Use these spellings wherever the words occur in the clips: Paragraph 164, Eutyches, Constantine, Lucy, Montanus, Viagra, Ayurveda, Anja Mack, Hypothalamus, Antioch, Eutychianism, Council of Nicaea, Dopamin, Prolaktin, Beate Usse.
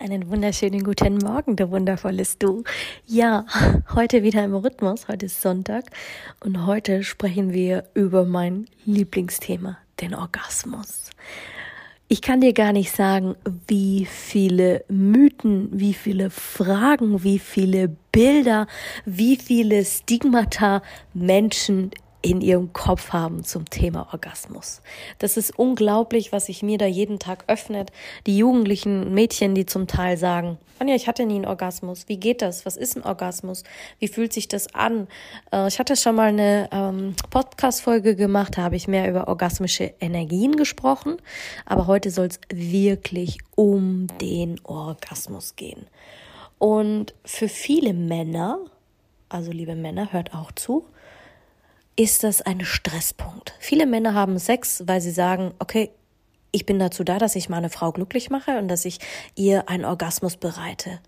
Einen wunderschönen guten Morgen, du wundervolles Du. Ja, heute wieder im Rhythmus, heute ist Sonntag und heute sprechen wir über mein Lieblingsthema, den Orgasmus. Ich kann dir gar nicht sagen, wie viele Mythen, wie viele Fragen, wie viele Bilder, wie viele Stigmata Menschen in ihrem Kopf haben zum Thema Orgasmus. Das ist unglaublich, was sich mir da jeden Tag öffnet. Die jugendlichen Mädchen, die zum Teil sagen, Anja, ich hatte nie einen Orgasmus. Wie geht das? Was ist ein Orgasmus? Wie fühlt sich das an? Ich hatte schon mal eine Podcast-Folge gemacht, da habe ich mehr über orgasmische Energien gesprochen. Aber heute soll es wirklich um den Orgasmus gehen. Und für viele Männer, also liebe Männer, hört auch zu, ist das ein Stresspunkt. Viele Männer haben Sex, weil sie sagen, okay, ich bin dazu da, dass ich meine Frau glücklich mache und dass ich ihr einen Orgasmus bereite.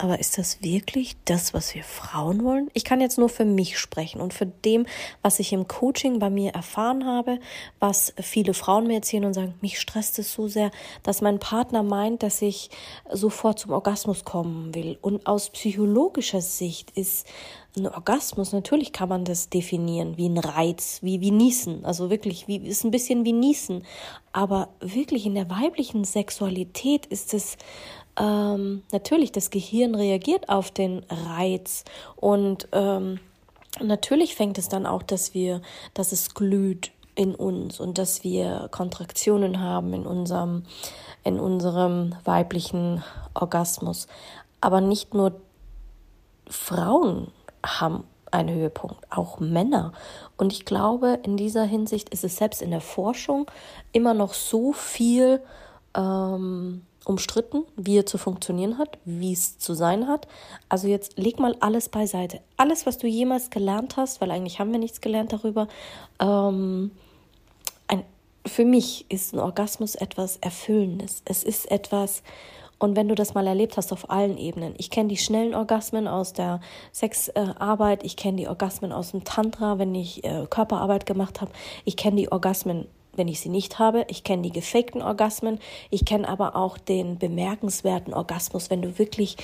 Aber ist das wirklich das, was wir Frauen wollen? Ich kann jetzt nur für mich sprechen und für dem, was ich im Coaching bei mir erfahren habe, was viele Frauen mir erzählen und sagen, mich stresst es so sehr, dass mein Partner meint, dass ich sofort zum Orgasmus kommen will. Und aus psychologischer Sicht ist ein Orgasmus, natürlich kann man das definieren wie ein Reiz, wie Niesen, also wirklich, ist ein bisschen wie Niesen, aber wirklich in der weiblichen Sexualität ist es natürlich, das Gehirn reagiert auf den Reiz und natürlich fängt es dann auch, dass es glüht in uns und dass wir Kontraktionen haben in unserem weiblichen Orgasmus, aber nicht nur Frauen haben einen Höhepunkt, auch Männer. Und ich glaube, in dieser Hinsicht ist es selbst in der Forschung immer noch so viel umstritten, wie es zu funktionieren hat, wie es zu sein hat. Also jetzt leg mal alles beiseite. Alles, was du jemals gelernt hast, weil eigentlich haben wir nichts gelernt darüber. Für mich ist ein Orgasmus etwas Erfüllendes. Es ist etwas. Und wenn du das mal erlebt hast auf allen Ebenen, ich kenne die schnellen Orgasmen aus der Sexarbeit, ich kenne die Orgasmen aus dem Tantra, wenn ich Körperarbeit gemacht habe, ich kenne die Orgasmen, wenn ich sie nicht habe, ich kenne die gefakten Orgasmen, ich kenne aber auch den bemerkenswerten Orgasmus, wenn du wirklich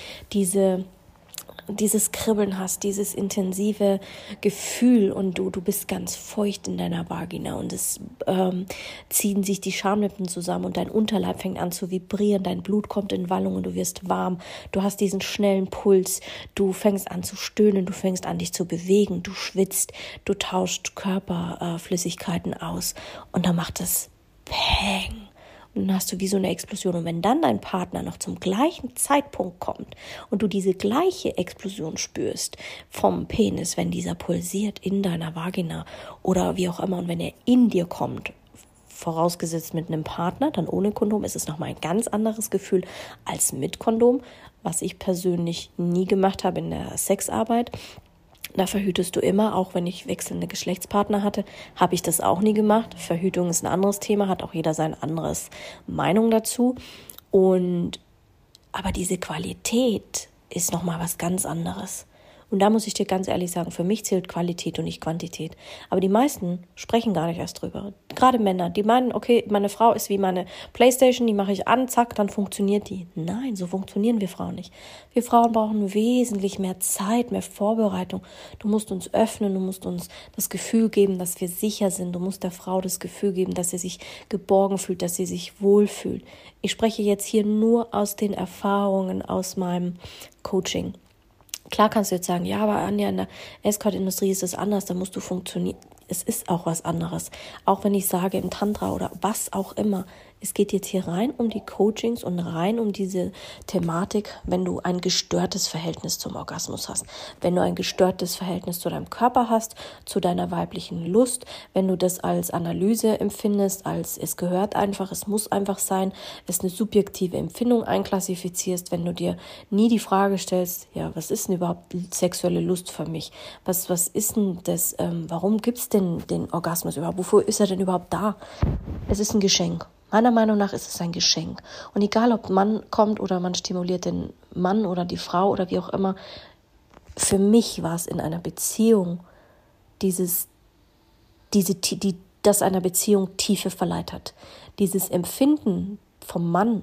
dieses Kribbeln hast, dieses intensive Gefühl und du bist ganz feucht in deiner Vagina und es ziehen sich die Schamlippen zusammen und dein Unterleib fängt an zu vibrieren, dein Blut kommt in Wallung und du wirst warm, du hast diesen schnellen Puls, du fängst an zu stöhnen, du fängst an dich zu bewegen, du schwitzt, du tauscht Körperflüssigkeiten aus und dann macht es Peng. Und dann hast du wie so eine Explosion. Und wenn dann dein Partner noch zum gleichen Zeitpunkt kommt und du diese gleiche Explosion spürst vom Penis, wenn dieser pulsiert in deiner Vagina oder wie auch immer, und wenn er in dir kommt, vorausgesetzt mit einem Partner, dann ohne Kondom, ist es nochmal ein ganz anderes Gefühl als mit Kondom, was ich persönlich nie gemacht habe in der Sexarbeit. Da verhütest du immer, auch wenn ich wechselnde Geschlechtspartner hatte, habe ich das auch nie gemacht. Verhütung ist ein anderes Thema, hat auch jeder seine andere Meinung dazu. Aber diese Qualität ist nochmal was ganz anderes. Und da muss ich dir ganz ehrlich sagen, für mich zählt Qualität und nicht Quantität. Aber die meisten sprechen gar nicht erst drüber. Gerade Männer, die meinen, okay, meine Frau ist wie meine Playstation, die mache ich an, zack, dann funktioniert die. Nein, so funktionieren wir Frauen nicht. Wir Frauen brauchen wesentlich mehr Zeit, mehr Vorbereitung. Du musst uns öffnen, du musst uns das Gefühl geben, dass wir sicher sind. Du musst der Frau das Gefühl geben, dass sie sich geborgen fühlt, dass sie sich wohlfühlt. Ich spreche jetzt hier nur aus den Erfahrungen aus meinem Coaching. Klar kannst du jetzt sagen, ja, aber Anja, in der Escort-Industrie ist es anders, da musst du funktionieren. Es ist auch was anderes. Auch wenn ich sage, im Tantra oder was auch immer, Es geht jetzt hier rein um die Coachings und rein um diese Thematik, wenn du ein gestörtes Verhältnis zum Orgasmus hast, wenn du ein gestörtes Verhältnis zu deinem Körper hast, zu deiner weiblichen Lust, wenn du das als Analyse empfindest, als es gehört einfach, es muss einfach sein, es eine subjektive Empfindung einklassifizierst, wenn du dir nie die Frage stellst, ja, was ist denn überhaupt sexuelle Lust für mich? Was ist denn das? Warum gibt es denn den Orgasmus überhaupt? Wofür ist er denn überhaupt da? Es ist ein Geschenk. Meiner Meinung nach ist es ein Geschenk. Und egal, ob Mann kommt oder man stimuliert den Mann oder die Frau oder wie auch immer, für mich war es in einer Beziehung das einer Beziehung Tiefe verleiht hat. Dieses Empfinden vom Mann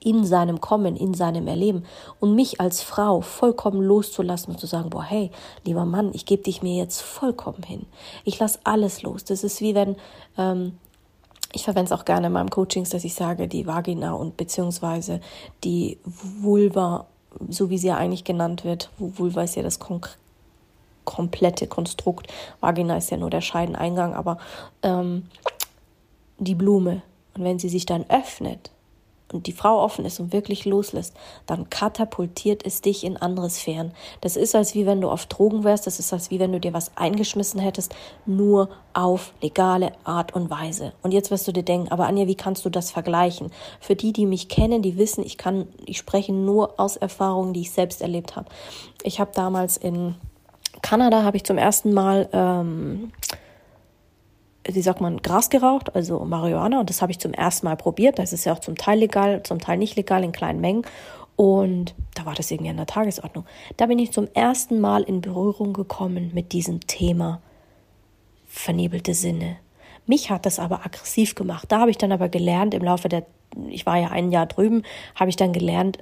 in seinem Kommen, in seinem Erleben und mich als Frau vollkommen loszulassen und zu sagen, boah, hey, lieber Mann, ich gebe dich mir jetzt vollkommen hin. Ich lasse alles los. Das ist wie wenn, ich verwende es auch gerne in meinem Coachings, dass ich sage, die Vagina und beziehungsweise die Vulva, so wie sie ja eigentlich genannt wird, Vulva ist ja das komplette Konstrukt, Vagina ist ja nur der Scheideneingang, aber die Blume. Und wenn sie sich dann öffnet, und die Frau offen ist und wirklich loslässt, dann katapultiert es dich in andere Sphären. Das ist, als wie wenn du auf Drogen wärst, das ist, als wie wenn du dir was eingeschmissen hättest, nur auf legale Art und Weise. Und jetzt wirst du dir denken, aber Anja, wie kannst du das vergleichen? Für die, die mich kennen, die wissen, ich spreche nur aus Erfahrungen, die ich selbst erlebt habe. Ich habe damals in Kanada, zum ersten Mal wie sagt man, Gras geraucht, also Marihuana. Und das habe ich zum ersten Mal probiert. Das ist ja auch zum Teil legal, zum Teil nicht legal in kleinen Mengen. Und da war das irgendwie an der Tagesordnung. Da bin ich zum ersten Mal in Berührung gekommen mit diesem Thema vernebelte Sinne. Mich hat das aber aggressiv gemacht. Da habe ich dann aber gelernt, ich war ja ein Jahr drüben, habe ich dann gelernt,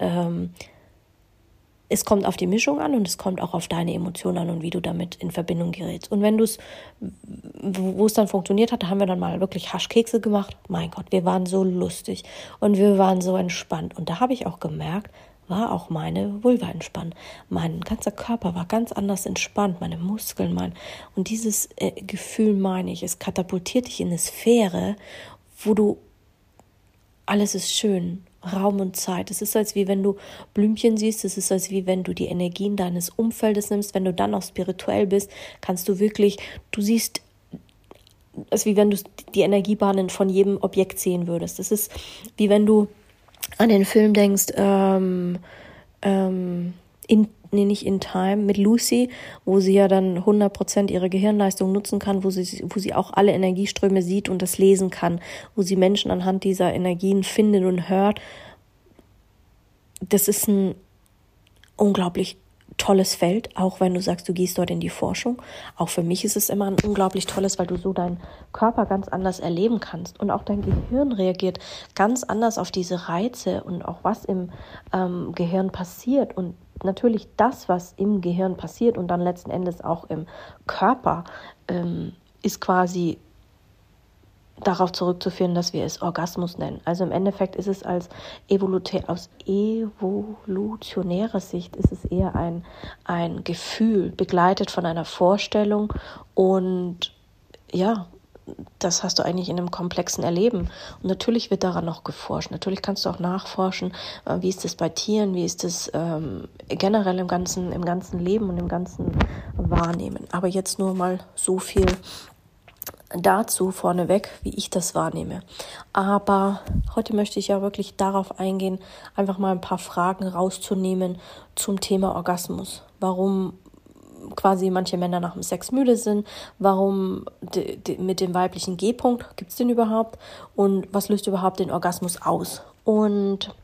es kommt auf die Mischung an und es kommt auch auf deine Emotionen an und wie du damit in Verbindung gerätst. Und wenn du es, wo es dann funktioniert hat, da haben wir dann mal wirklich Haschkekse gemacht. Mein Gott, wir waren so lustig und wir waren so entspannt. Und da habe ich auch gemerkt, war auch meine Vulva entspannt. Mein ganzer Körper war ganz anders entspannt, meine Muskeln, und dieses Gefühl meine ich, es katapultiert dich in eine Sphäre, wo du, alles ist schön. Raum und Zeit. Es ist, als wie wenn du Blümchen siehst, es ist, als wie wenn du die Energien deines Umfeldes nimmst, wenn du dann auch spirituell bist, kannst du wirklich, du siehst, es ist wie wenn du die Energiebahnen von jedem Objekt sehen würdest. Es ist, wie wenn du an den Film denkst, nicht in Time, mit Lucy, wo sie ja dann 100% ihre Gehirnleistung nutzen kann, wo sie auch alle Energieströme sieht und das lesen kann, wo sie Menschen anhand dieser Energien findet und hört. Das ist ein unglaublich tolles Feld, auch wenn du sagst, du gehst dort in die Forschung. Auch für mich ist es immer ein unglaublich tolles, weil du so deinen Körper ganz anders erleben kannst und auch dein Gehirn reagiert ganz anders auf diese Reize und auch was im Gehirn passiert und natürlich das, was im Gehirn passiert und dann letzten Endes auch im Körper, ist quasi darauf zurückzuführen, dass wir es Orgasmus nennen. Also im Endeffekt ist es aus evolutionärer Sicht ist es eher ein Gefühl, begleitet von einer Vorstellung und ja, das hast du eigentlich in einem komplexen Erleben. Und natürlich wird daran noch geforscht. Natürlich kannst du auch nachforschen, wie ist das bei Tieren, wie ist das generell im ganzen Leben und im ganzen Wahrnehmen. Aber jetzt nur mal so viel dazu vorneweg, wie ich das wahrnehme. Aber heute möchte ich ja wirklich darauf eingehen, einfach mal ein paar Fragen rauszunehmen zum Thema Orgasmus. Warum quasi manche Männer nach dem Sex müde sind, warum mit dem weiblichen G-Punkt, gibt es den überhaupt und was löst überhaupt den Orgasmus aus? Und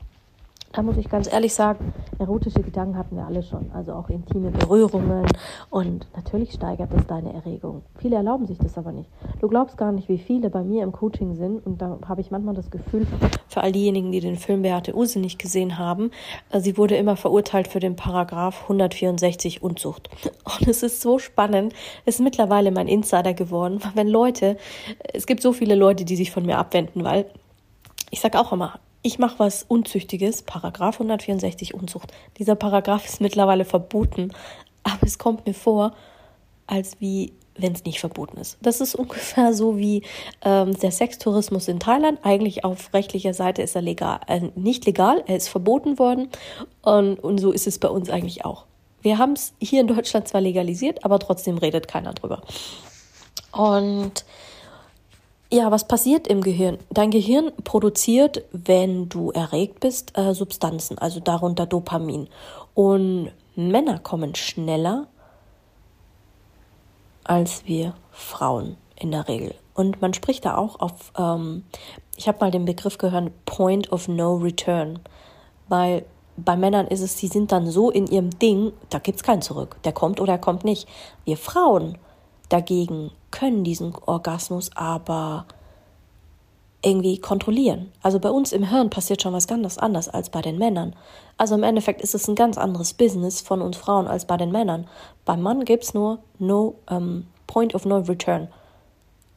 da muss ich ganz ehrlich sagen, erotische Gedanken hatten wir alle schon, also auch intime Berührungen und natürlich steigert das deine Erregung. Viele erlauben sich das aber nicht. Du glaubst gar nicht, wie viele bei mir im Coaching sind und da habe ich manchmal das Gefühl, für all diejenigen, die den Film Beate Usse nicht gesehen haben, sie wurde immer verurteilt für den Paragraph 164 Unzucht. Und es ist so spannend, es ist mittlerweile mein Insider geworden, es gibt so viele Leute, die sich von mir abwenden, weil ich sage auch immer, ich mache was Unzüchtiges, Paragraph 164 Unzucht. Dieser Paragraph ist mittlerweile verboten, aber es kommt mir vor, als wie wenn es nicht verboten ist. Das ist ungefähr so wie der Sextourismus in Thailand. Eigentlich auf rechtlicher Seite ist er legal, nicht legal, er ist verboten worden. Und so ist es bei uns eigentlich auch. Wir haben es hier in Deutschland zwar legalisiert, aber trotzdem redet keiner drüber. Und ja, was passiert im Gehirn? Dein Gehirn produziert, wenn du erregt bist, Substanzen, also darunter Dopamin. Und Männer kommen schneller als wir Frauen in der Regel. Und man spricht da auch auf, ich habe mal den Begriff gehört, Point of No Return. Weil bei Männern ist es, sie sind dann so in ihrem Ding, da gibt's keinen zurück. Der kommt oder er kommt nicht. Wir Frauen dagegen können diesen Orgasmus aber irgendwie kontrollieren. Also bei uns im Hirn passiert schon was ganz anders als bei den Männern. Also im Endeffekt ist es ein ganz anderes Business von uns Frauen als bei den Männern. Beim Mann gibt es nur Point of No Return.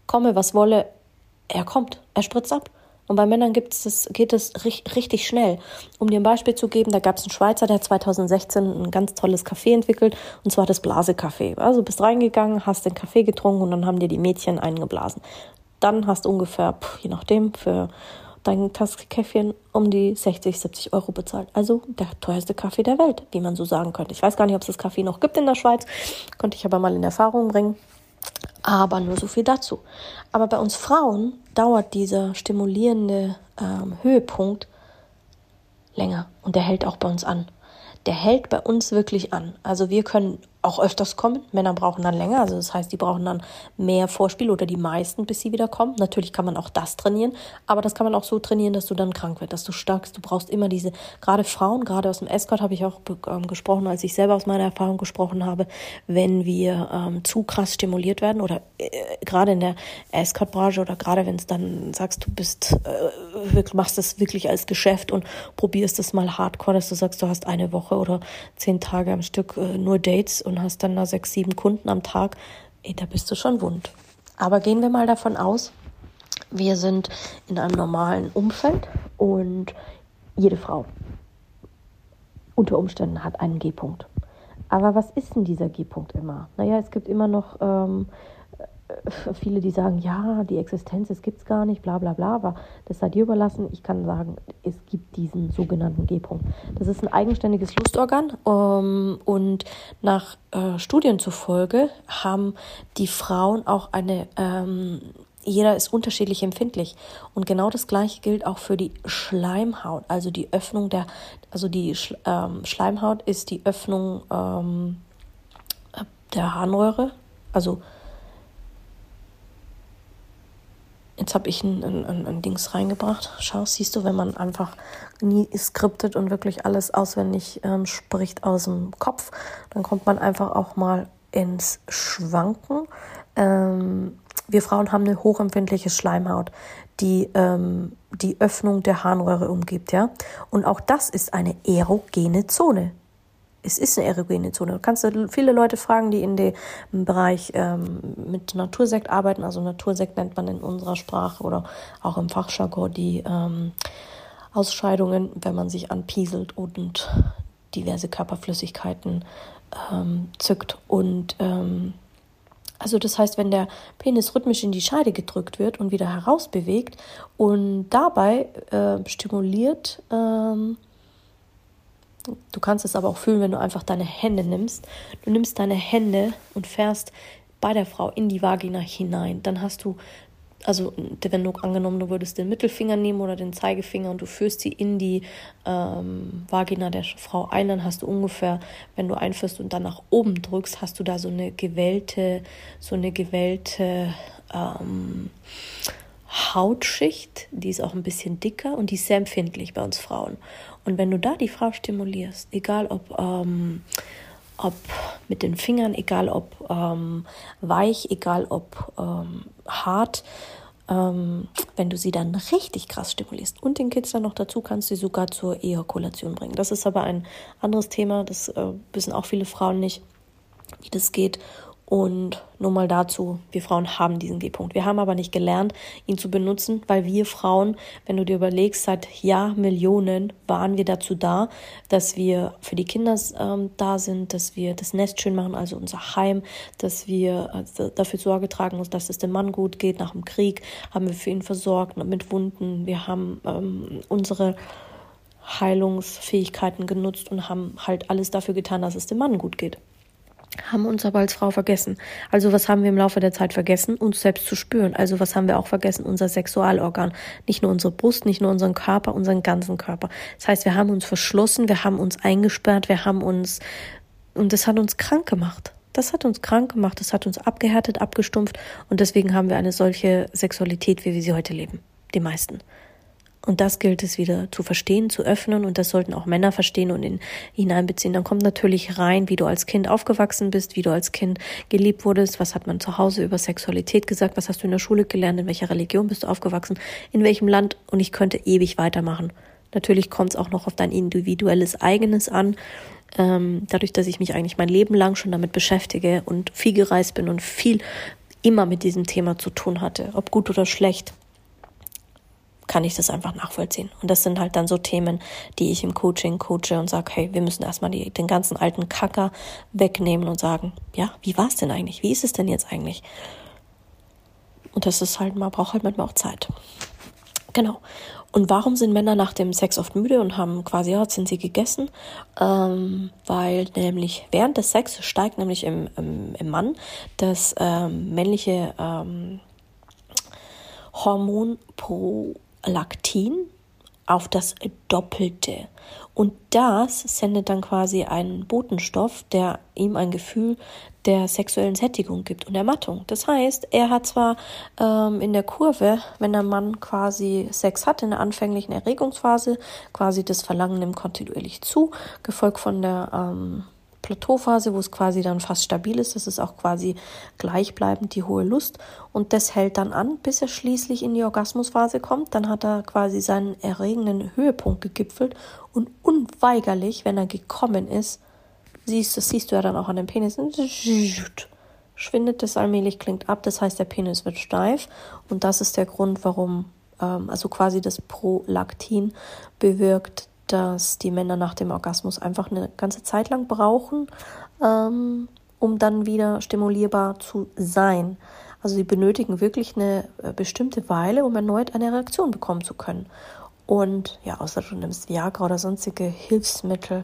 Komme, was wolle, er kommt, er spritzt ab. Und bei Männern geht es richtig schnell. Um dir ein Beispiel zu geben, da gab es einen Schweizer, der 2016 ein ganz tolles Kaffee entwickelt, und zwar das Blasekaffee. Also bist reingegangen, hast den Kaffee getrunken und dann haben dir die Mädchen eingeblasen. Dann hast du ungefähr, je nachdem, für dein Tasse-Käffchen um die 60, 70 Euro bezahlt. Also der teuerste Kaffee der Welt, wie man so sagen könnte. Ich weiß gar nicht, ob es das Kaffee noch gibt in der Schweiz. Könnte ich aber mal in Erfahrung bringen. Aber nur so viel dazu. Aber bei uns Frauen dauert dieser stimulierende Höhepunkt länger. Und der hält auch bei uns an. Der hält bei uns wirklich an. Also wir können auch öfters kommen. Männer brauchen dann länger. Also das heißt, die brauchen dann mehr Vorspiel oder die meisten, bis sie wieder kommen. Natürlich kann man auch das trainieren. Aber das kann man auch so trainieren, dass du dann krank wirst, dass du starkst. Du brauchst immer diese, gerade Frauen, gerade aus dem Escort habe ich auch gesprochen, als ich selber aus meiner Erfahrung gesprochen habe, wenn wir zu krass stimuliert werden oder gerade in der Escort-Branche oder gerade wenn es dann sagst, du bist, machst das wirklich als Geschäft und probierst das mal hardcore, dass du sagst, du hast eine Woche oder 10 Tage am Stück nur Dates und hast dann da 6, 7 Kunden am Tag, da bist du schon wund. Aber gehen wir mal davon aus, wir sind in einem normalen Umfeld und jede Frau unter Umständen hat einen G-Punkt. Aber was ist denn dieser G-Punkt immer? Naja, es gibt immer noch viele, die sagen, ja, die Existenz, es gibt's gar nicht, bla bla bla, aber das sei dir überlassen. Ich kann sagen, es gibt diesen sogenannten G-Punkt. Das ist ein eigenständiges Lustorgan und nach Studien zufolge haben die Frauen auch eine, jeder ist unterschiedlich empfindlich und genau das Gleiche gilt auch für die Schleimhaut, also die Öffnung der, also die Schleimhaut ist die Öffnung der Harnröhre, also jetzt habe ich ein Dings reingebracht. Schau, siehst du, wenn man einfach nie skriptet und wirklich alles auswendig spricht aus dem Kopf, dann kommt man einfach auch mal ins Schwanken. Wir Frauen haben eine hochempfindliche Schleimhaut, die die Öffnung der Harnröhre umgibt, ja. Und auch das ist eine erogene Zone. Es ist eine erogene Zone. Du kannst viele Leute fragen, die in dem Bereich mit Natursekt arbeiten. Also Natursekt nennt man in unserer Sprache oder auch im Fachjargon die Ausscheidungen, wenn man sich anpieselt und diverse Körperflüssigkeiten zückt. Und also das heißt, wenn der Penis rhythmisch in die Scheide gedrückt wird und wieder herausbewegt und dabei stimuliert, du kannst es aber auch fühlen, wenn du einfach deine Hände nimmst. Du nimmst deine Hände und fährst bei der Frau in die Vagina hinein. Dann hast du, also wenn du angenommen, du würdest den Mittelfinger nehmen oder den Zeigefinger und du führst sie in die Vagina der Frau ein, dann hast du ungefähr, wenn du einführst und dann nach oben drückst, hast du da so eine gewellte Hautschicht, die ist auch ein bisschen dicker und die ist sehr empfindlich bei uns Frauen. Und wenn du da die Frau stimulierst, egal ob mit den Fingern, egal ob weich, egal ob hart, wenn du sie dann richtig krass stimulierst und den Kids dann noch dazu, kannst du sie sogar zur Ejakulation bringen. Das ist aber ein anderes Thema, das wissen auch viele Frauen nicht, wie das geht. Und nur mal dazu, wir Frauen haben diesen G-Punkt. Wir haben aber nicht gelernt, ihn zu benutzen, weil wir Frauen, wenn du dir überlegst, seit Jahrmillionen waren wir dazu da, dass wir für die Kinder da sind, dass wir das Nest schön machen, also unser Heim, dass wir dafür Sorge tragen müssen, dass es dem Mann gut geht. Nach dem Krieg haben wir für ihn versorgt mit Wunden. Wir haben unsere Heilungsfähigkeiten genutzt und haben halt alles dafür getan, dass es dem Mann gut geht. Haben uns aber als Frau vergessen. Also was haben wir im Laufe der Zeit vergessen? Uns selbst zu spüren. Also was haben wir auch vergessen? Unser Sexualorgan. Nicht nur unsere Brust, nicht nur unseren Körper, unseren ganzen Körper. Das heißt, wir haben uns verschlossen, wir haben uns eingesperrt, wir haben uns... Und das hat uns krank gemacht. Das hat uns krank gemacht, das hat uns abgehärtet, abgestumpft. Und deswegen haben wir eine solche Sexualität, wie wir sie heute leben. Die meisten. Und das gilt es wieder zu verstehen, zu öffnen, und das sollten auch Männer verstehen und hineinbeziehen. Dann kommt natürlich rein, wie du als Kind aufgewachsen bist, wie du als Kind geliebt wurdest, was hat man zu Hause über Sexualität gesagt, was hast du in der Schule gelernt, in welcher Religion bist du aufgewachsen, in welchem Land, und ich könnte ewig weitermachen. Natürlich kommt es auch noch auf dein individuelles Eigenes an. Dadurch, dass ich mich eigentlich mein Leben lang schon damit beschäftige und viel gereist bin und viel immer mit diesem Thema zu tun hatte, ob gut oder schlecht, kann ich das einfach nachvollziehen. Und das sind halt dann so Themen, die ich im Coaching coache und sage, hey, wir müssen erstmal den ganzen alten Kacker wegnehmen und sagen, ja, wie war es denn eigentlich? Wie ist es denn jetzt eigentlich? Und das ist halt, man braucht halt manchmal auch Zeit. Genau. Und warum sind Männer nach dem Sex oft müde und haben quasi, ja, sind sie gegessen? Weil nämlich während des Sex steigt nämlich im Mann das männliche Hormon Prolaktin auf das Doppelte. Und das sendet dann quasi einen Botenstoff, der ihm ein Gefühl der sexuellen Sättigung gibt und Ermattung. Das heißt, er hat zwar in der Kurve, wenn der Mann quasi Sex hat, in der anfänglichen Erregungsphase, quasi das Verlangen nimmt kontinuierlich zu, gefolgt von der Plateauphase, wo es quasi dann fast stabil ist. Das ist auch quasi gleichbleibend die hohe Lust. Und das hält dann an, bis er schließlich in die Orgasmusphase kommt. Dann hat er quasi seinen erregenden Höhepunkt gegipfelt. Und unweigerlich, wenn er gekommen ist, siehst du ja dann auch an dem Penis, schwindet das allmählich, klingt ab. Das heißt, der Penis wird steif. Und das ist der Grund, warum also quasi das Prolaktin bewirkt, dass die Männer nach dem Orgasmus einfach eine ganze Zeit lang brauchen, um dann wieder stimulierbar zu sein. Also sie benötigen wirklich eine bestimmte Weile, um erneut eine Reaktion bekommen zu können. Und ja, außer du nimmst Viagra oder sonstige Hilfsmittel.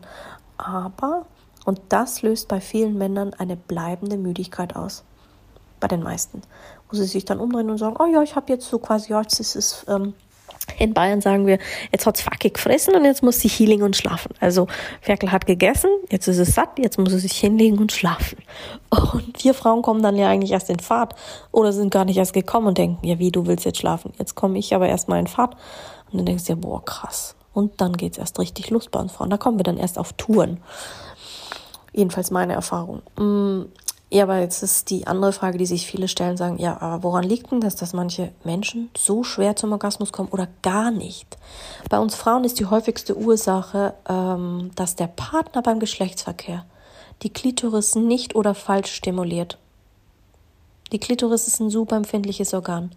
Aber, und das löst bei vielen Männern eine bleibende Müdigkeit aus. Bei den meisten. Wo sie sich dann umdrehen und sagen, oh ja, ich habe jetzt so quasi, ja, das ist... in Bayern sagen wir, jetzt hat es fuckig gefressen und jetzt muss sie healing und schlafen. Also Ferkel hat gegessen, jetzt ist es satt, jetzt muss sie sich hinlegen und schlafen. Und wir Frauen kommen dann ja eigentlich erst in Fahrt oder sind gar nicht erst gekommen und denken, ja wie, du willst jetzt schlafen. Jetzt komme ich aber erstmal in Fahrt. Und dann denkst du dir, boah, krass. Und dann geht es erst richtig los bei uns Frauen. Da kommen wir dann erst auf Touren. Jedenfalls meine Erfahrung. Ja, aber jetzt ist die andere Frage, die sich viele stellen, sagen, ja, aber woran liegt denn das, dass manche Menschen so schwer zum Orgasmus kommen oder gar nicht? Bei uns Frauen ist die häufigste Ursache, dass der Partner beim Geschlechtsverkehr die Klitoris nicht oder falsch stimuliert. Die Klitoris ist ein super empfindliches Organ.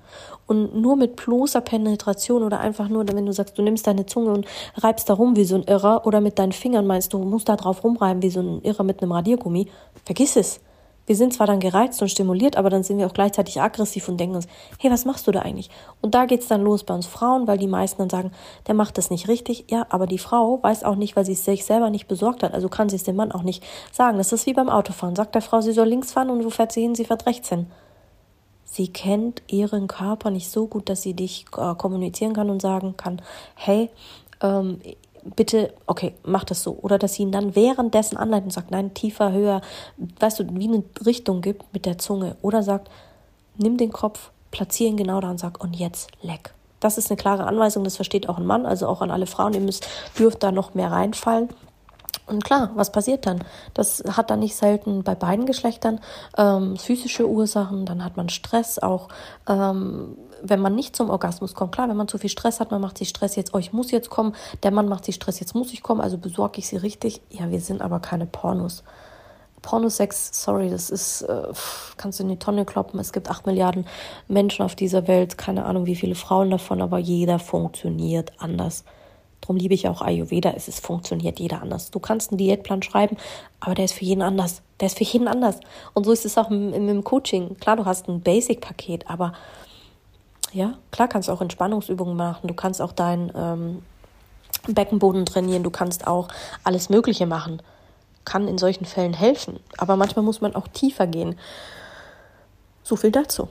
Und nur mit bloßer Penetration oder einfach nur, wenn du sagst, du nimmst deine Zunge und reibst da rum wie so ein Irrer oder mit deinen Fingern meinst, du musst da drauf rumreiben wie so ein Irrer mit einem Radiergummi, vergiss es. Wir sind zwar dann gereizt und stimuliert, aber dann sind wir auch gleichzeitig aggressiv und denken uns, hey, was machst du da eigentlich? Und da geht's dann los bei uns Frauen, weil die meisten dann sagen, der macht das nicht richtig. Ja, aber die Frau weiß auch nicht, weil sie es sich selber nicht besorgt hat. Also kann sie es dem Mann auch nicht sagen. Das ist wie beim Autofahren. Sagt der Frau, sie soll links fahren und wo fährt sie hin? Sie fährt rechts hin. Sie kennt ihren Körper nicht so gut, dass sie dich kommunizieren kann und sagen kann, hey, bitte, okay, mach das so. Oder dass sie ihn dann währenddessen anleitet und sagt, nein, tiefer, höher, weißt du, wie eine Richtung gibt mit der Zunge. Oder sagt, nimm den Kopf, platziere ihn genau da und sag, und jetzt leck. Das ist eine klare Anweisung, das versteht auch ein Mann, also auch an alle Frauen, ihr dürft da noch mehr reinfallen. Und klar, was passiert dann? Das hat dann nicht selten bei beiden Geschlechtern physische Ursachen, dann hat man Stress auch, wenn man nicht zum Orgasmus kommt. Klar, wenn man zu viel Stress hat, man macht sich Stress jetzt, oh, ich muss jetzt kommen, der Mann macht sich Stress, jetzt muss ich kommen, also besorge ich sie richtig. Ja, wir sind aber keine Pornos. Pornosex, sorry, das ist, kannst du in die Tonne kloppen. Es gibt 8 Milliarden Menschen auf dieser Welt, keine Ahnung, wie viele Frauen davon, aber jeder funktioniert anders. Darum liebe ich auch Ayurveda, es funktioniert jeder anders. Du kannst einen Diätplan schreiben, aber der ist für jeden anders. Der ist für jeden anders. Und so ist es auch im Coaching. Klar, du hast ein Basic-Paket, aber ja, klar kannst du auch Entspannungsübungen machen. Du kannst auch deinen Beckenboden trainieren. Du kannst auch alles Mögliche machen. Kann in solchen Fällen helfen. Aber manchmal muss man auch tiefer gehen. So viel dazu.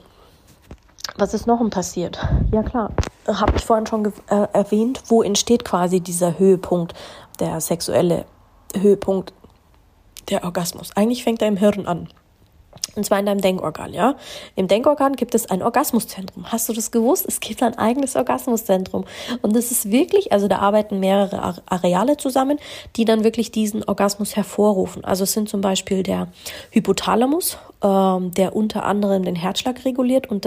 Was ist noch passiert? Ja klar, habe ich vorhin schon erwähnt, wo entsteht quasi dieser Höhepunkt, der sexuelle Höhepunkt, der Orgasmus. Eigentlich fängt er im Hirn an. Und zwar in deinem Denkorgan, ja. Im Denkorgan gibt es ein Orgasmuszentrum. Hast du das gewusst? Es gibt ein eigenes Orgasmuszentrum. Und das ist wirklich, also da arbeiten mehrere Areale zusammen, die dann wirklich diesen Orgasmus hervorrufen. Also es sind zum Beispiel der Hypothalamus, der unter anderem den Herzschlag reguliert und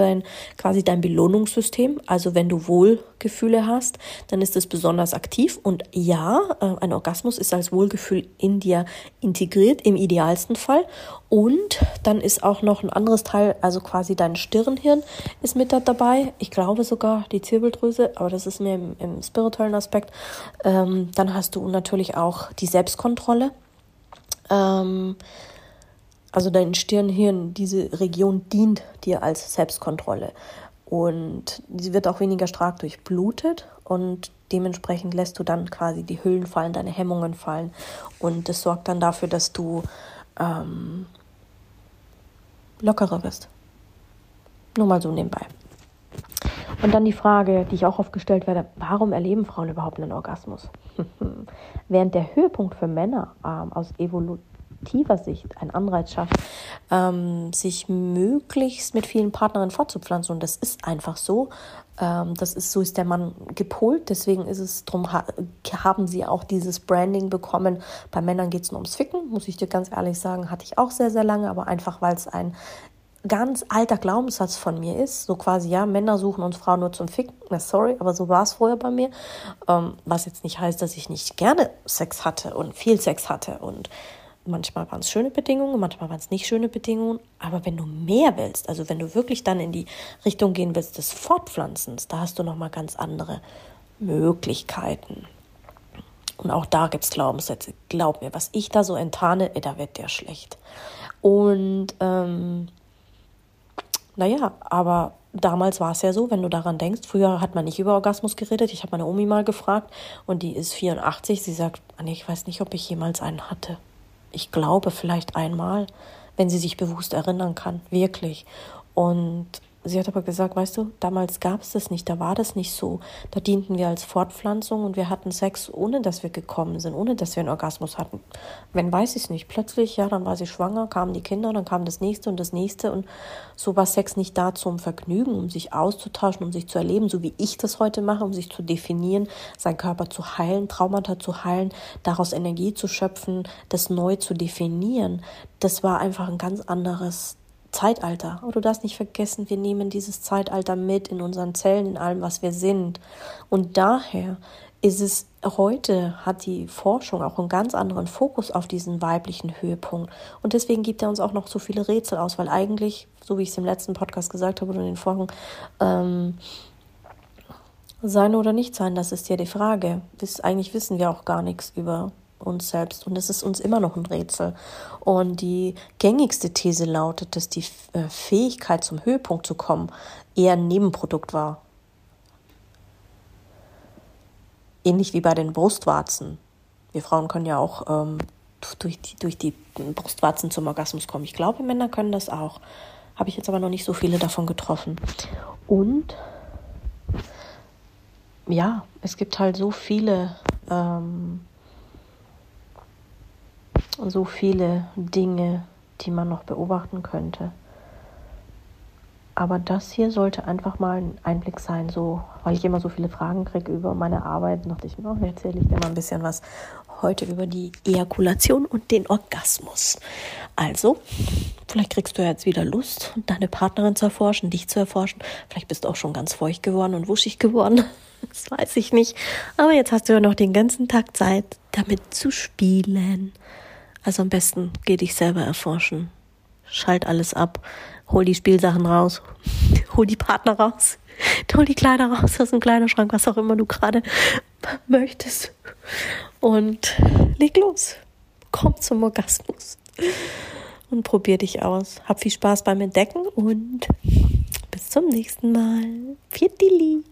quasi dein Belohnungssystem. Also wenn du Wohlgefühle hast, dann ist es besonders aktiv. Und ja, ein Orgasmus ist als Wohlgefühl in dir integriert, im idealsten Fall. Und dann ist auch noch ein anderes Teil, also quasi dein Stirnhirn ist mit dabei. Ich glaube sogar die Zirbeldrüse, aber das ist mehr im spirituellen Aspekt. Dann hast du natürlich auch die Selbstkontrolle. Also dein Stirnhirn, diese Region dient dir als Selbstkontrolle. Und sie wird auch weniger stark durchblutet und dementsprechend lässt du dann quasi die Hüllen fallen, deine Hemmungen fallen. Und das sorgt dann dafür, dass du lockerer wirst. Nur mal so nebenbei. Und dann die Frage, die ich auch oft gestellt werde, warum erleben Frauen überhaupt einen Orgasmus? Während der Höhepunkt für Männer aus evolutiver Sicht einen Anreiz schafft, sich möglichst mit vielen Partnerinnen fortzupflanzen. Und das ist einfach so. So ist der Mann gepolt. Deswegen ist es drum, haben sie auch dieses Branding bekommen. Bei Männern geht es nur ums Ficken, muss ich dir ganz ehrlich sagen. Hatte ich auch sehr, sehr lange, aber einfach, weil es ein ganz alter Glaubenssatz von mir ist. So quasi, ja, Männer suchen uns Frauen nur zum Ficken. Na, sorry, aber so war es vorher bei mir. Was jetzt nicht heißt, dass ich nicht gerne Sex hatte und viel Sex hatte und manchmal waren es schöne Bedingungen, manchmal waren es nicht schöne Bedingungen. Aber wenn du mehr willst, also wenn du wirklich dann in die Richtung gehen willst des Fortpflanzens, da hast du nochmal ganz andere Möglichkeiten. Und auch da gibt es Glaubenssätze. Glaub mir, was ich da so enttarne, da wird dir schlecht. Und aber damals war es ja so, wenn du daran denkst, früher hat man nicht über Orgasmus geredet. Ich habe meine Omi mal gefragt und die ist 84. Sie sagt, ich weiß nicht, ob ich jemals einen hatte. Ich glaube vielleicht einmal, wenn sie sich bewusst erinnern kann, wirklich. Und sie hat aber gesagt, weißt du, damals gab es das nicht, da war das nicht so. Da dienten wir als Fortpflanzung und wir hatten Sex, ohne dass wir gekommen sind, ohne dass wir einen Orgasmus hatten. Wenn, weiß ich es nicht. Plötzlich, ja, dann war sie schwanger, kamen die Kinder, dann kam das Nächste. Und so war Sex nicht da zum Vergnügen, um sich auszutauschen, um sich zu erleben, so wie ich das heute mache, um sich zu definieren, seinen Körper zu heilen, Traumata zu heilen, daraus Energie zu schöpfen, das neu zu definieren. Das war einfach ein ganz anderes Zeitalter. Und du darfst nicht vergessen, wir nehmen dieses Zeitalter mit in unseren Zellen, in allem, was wir sind. Und daher ist es, heute hat die Forschung auch einen ganz anderen Fokus auf diesen weiblichen Höhepunkt. Und deswegen gibt er uns auch noch so viele Rätsel aus, weil eigentlich, so wie ich es im letzten Podcast gesagt habe oder in den Folgen, sein oder nicht sein, das ist ja die Frage. Eigentlich wissen wir auch gar nichts über uns selbst. Und es ist uns immer noch ein Rätsel. Und die gängigste These lautet, dass die Fähigkeit zum Höhepunkt zu kommen eher ein Nebenprodukt war. Ähnlich wie bei den Brustwarzen. Wir Frauen können ja auch durch die Brustwarzen zum Orgasmus kommen. Ich glaube, Männer können das auch. Habe ich jetzt aber noch nicht so viele davon getroffen. Und ja, es gibt halt so viele Dinge, die man noch beobachten könnte. Aber das hier sollte einfach mal ein Einblick sein, so, weil ich immer so viele Fragen kriege über meine Arbeit, dachte ich mir, erzähle ich dir mal ein bisschen was heute über die Ejakulation und den Orgasmus. Also, vielleicht kriegst du jetzt wieder Lust, deine Partnerin zu erforschen, dich zu erforschen. Vielleicht bist du auch schon ganz feucht geworden und wuschig geworden. Das weiß ich nicht. Aber jetzt hast du ja noch den ganzen Tag Zeit, damit zu spielen. Also am besten geh dich selber erforschen. Schalt alles ab, hol die Spielsachen raus, hol die Partner raus, hol die Kleider raus aus dem Kleiderschrank, was auch immer du gerade möchtest. Und leg los, komm zum Orgasmus und probier dich aus. Hab viel Spaß beim Entdecken und bis zum nächsten Mal. Pfiat Dili.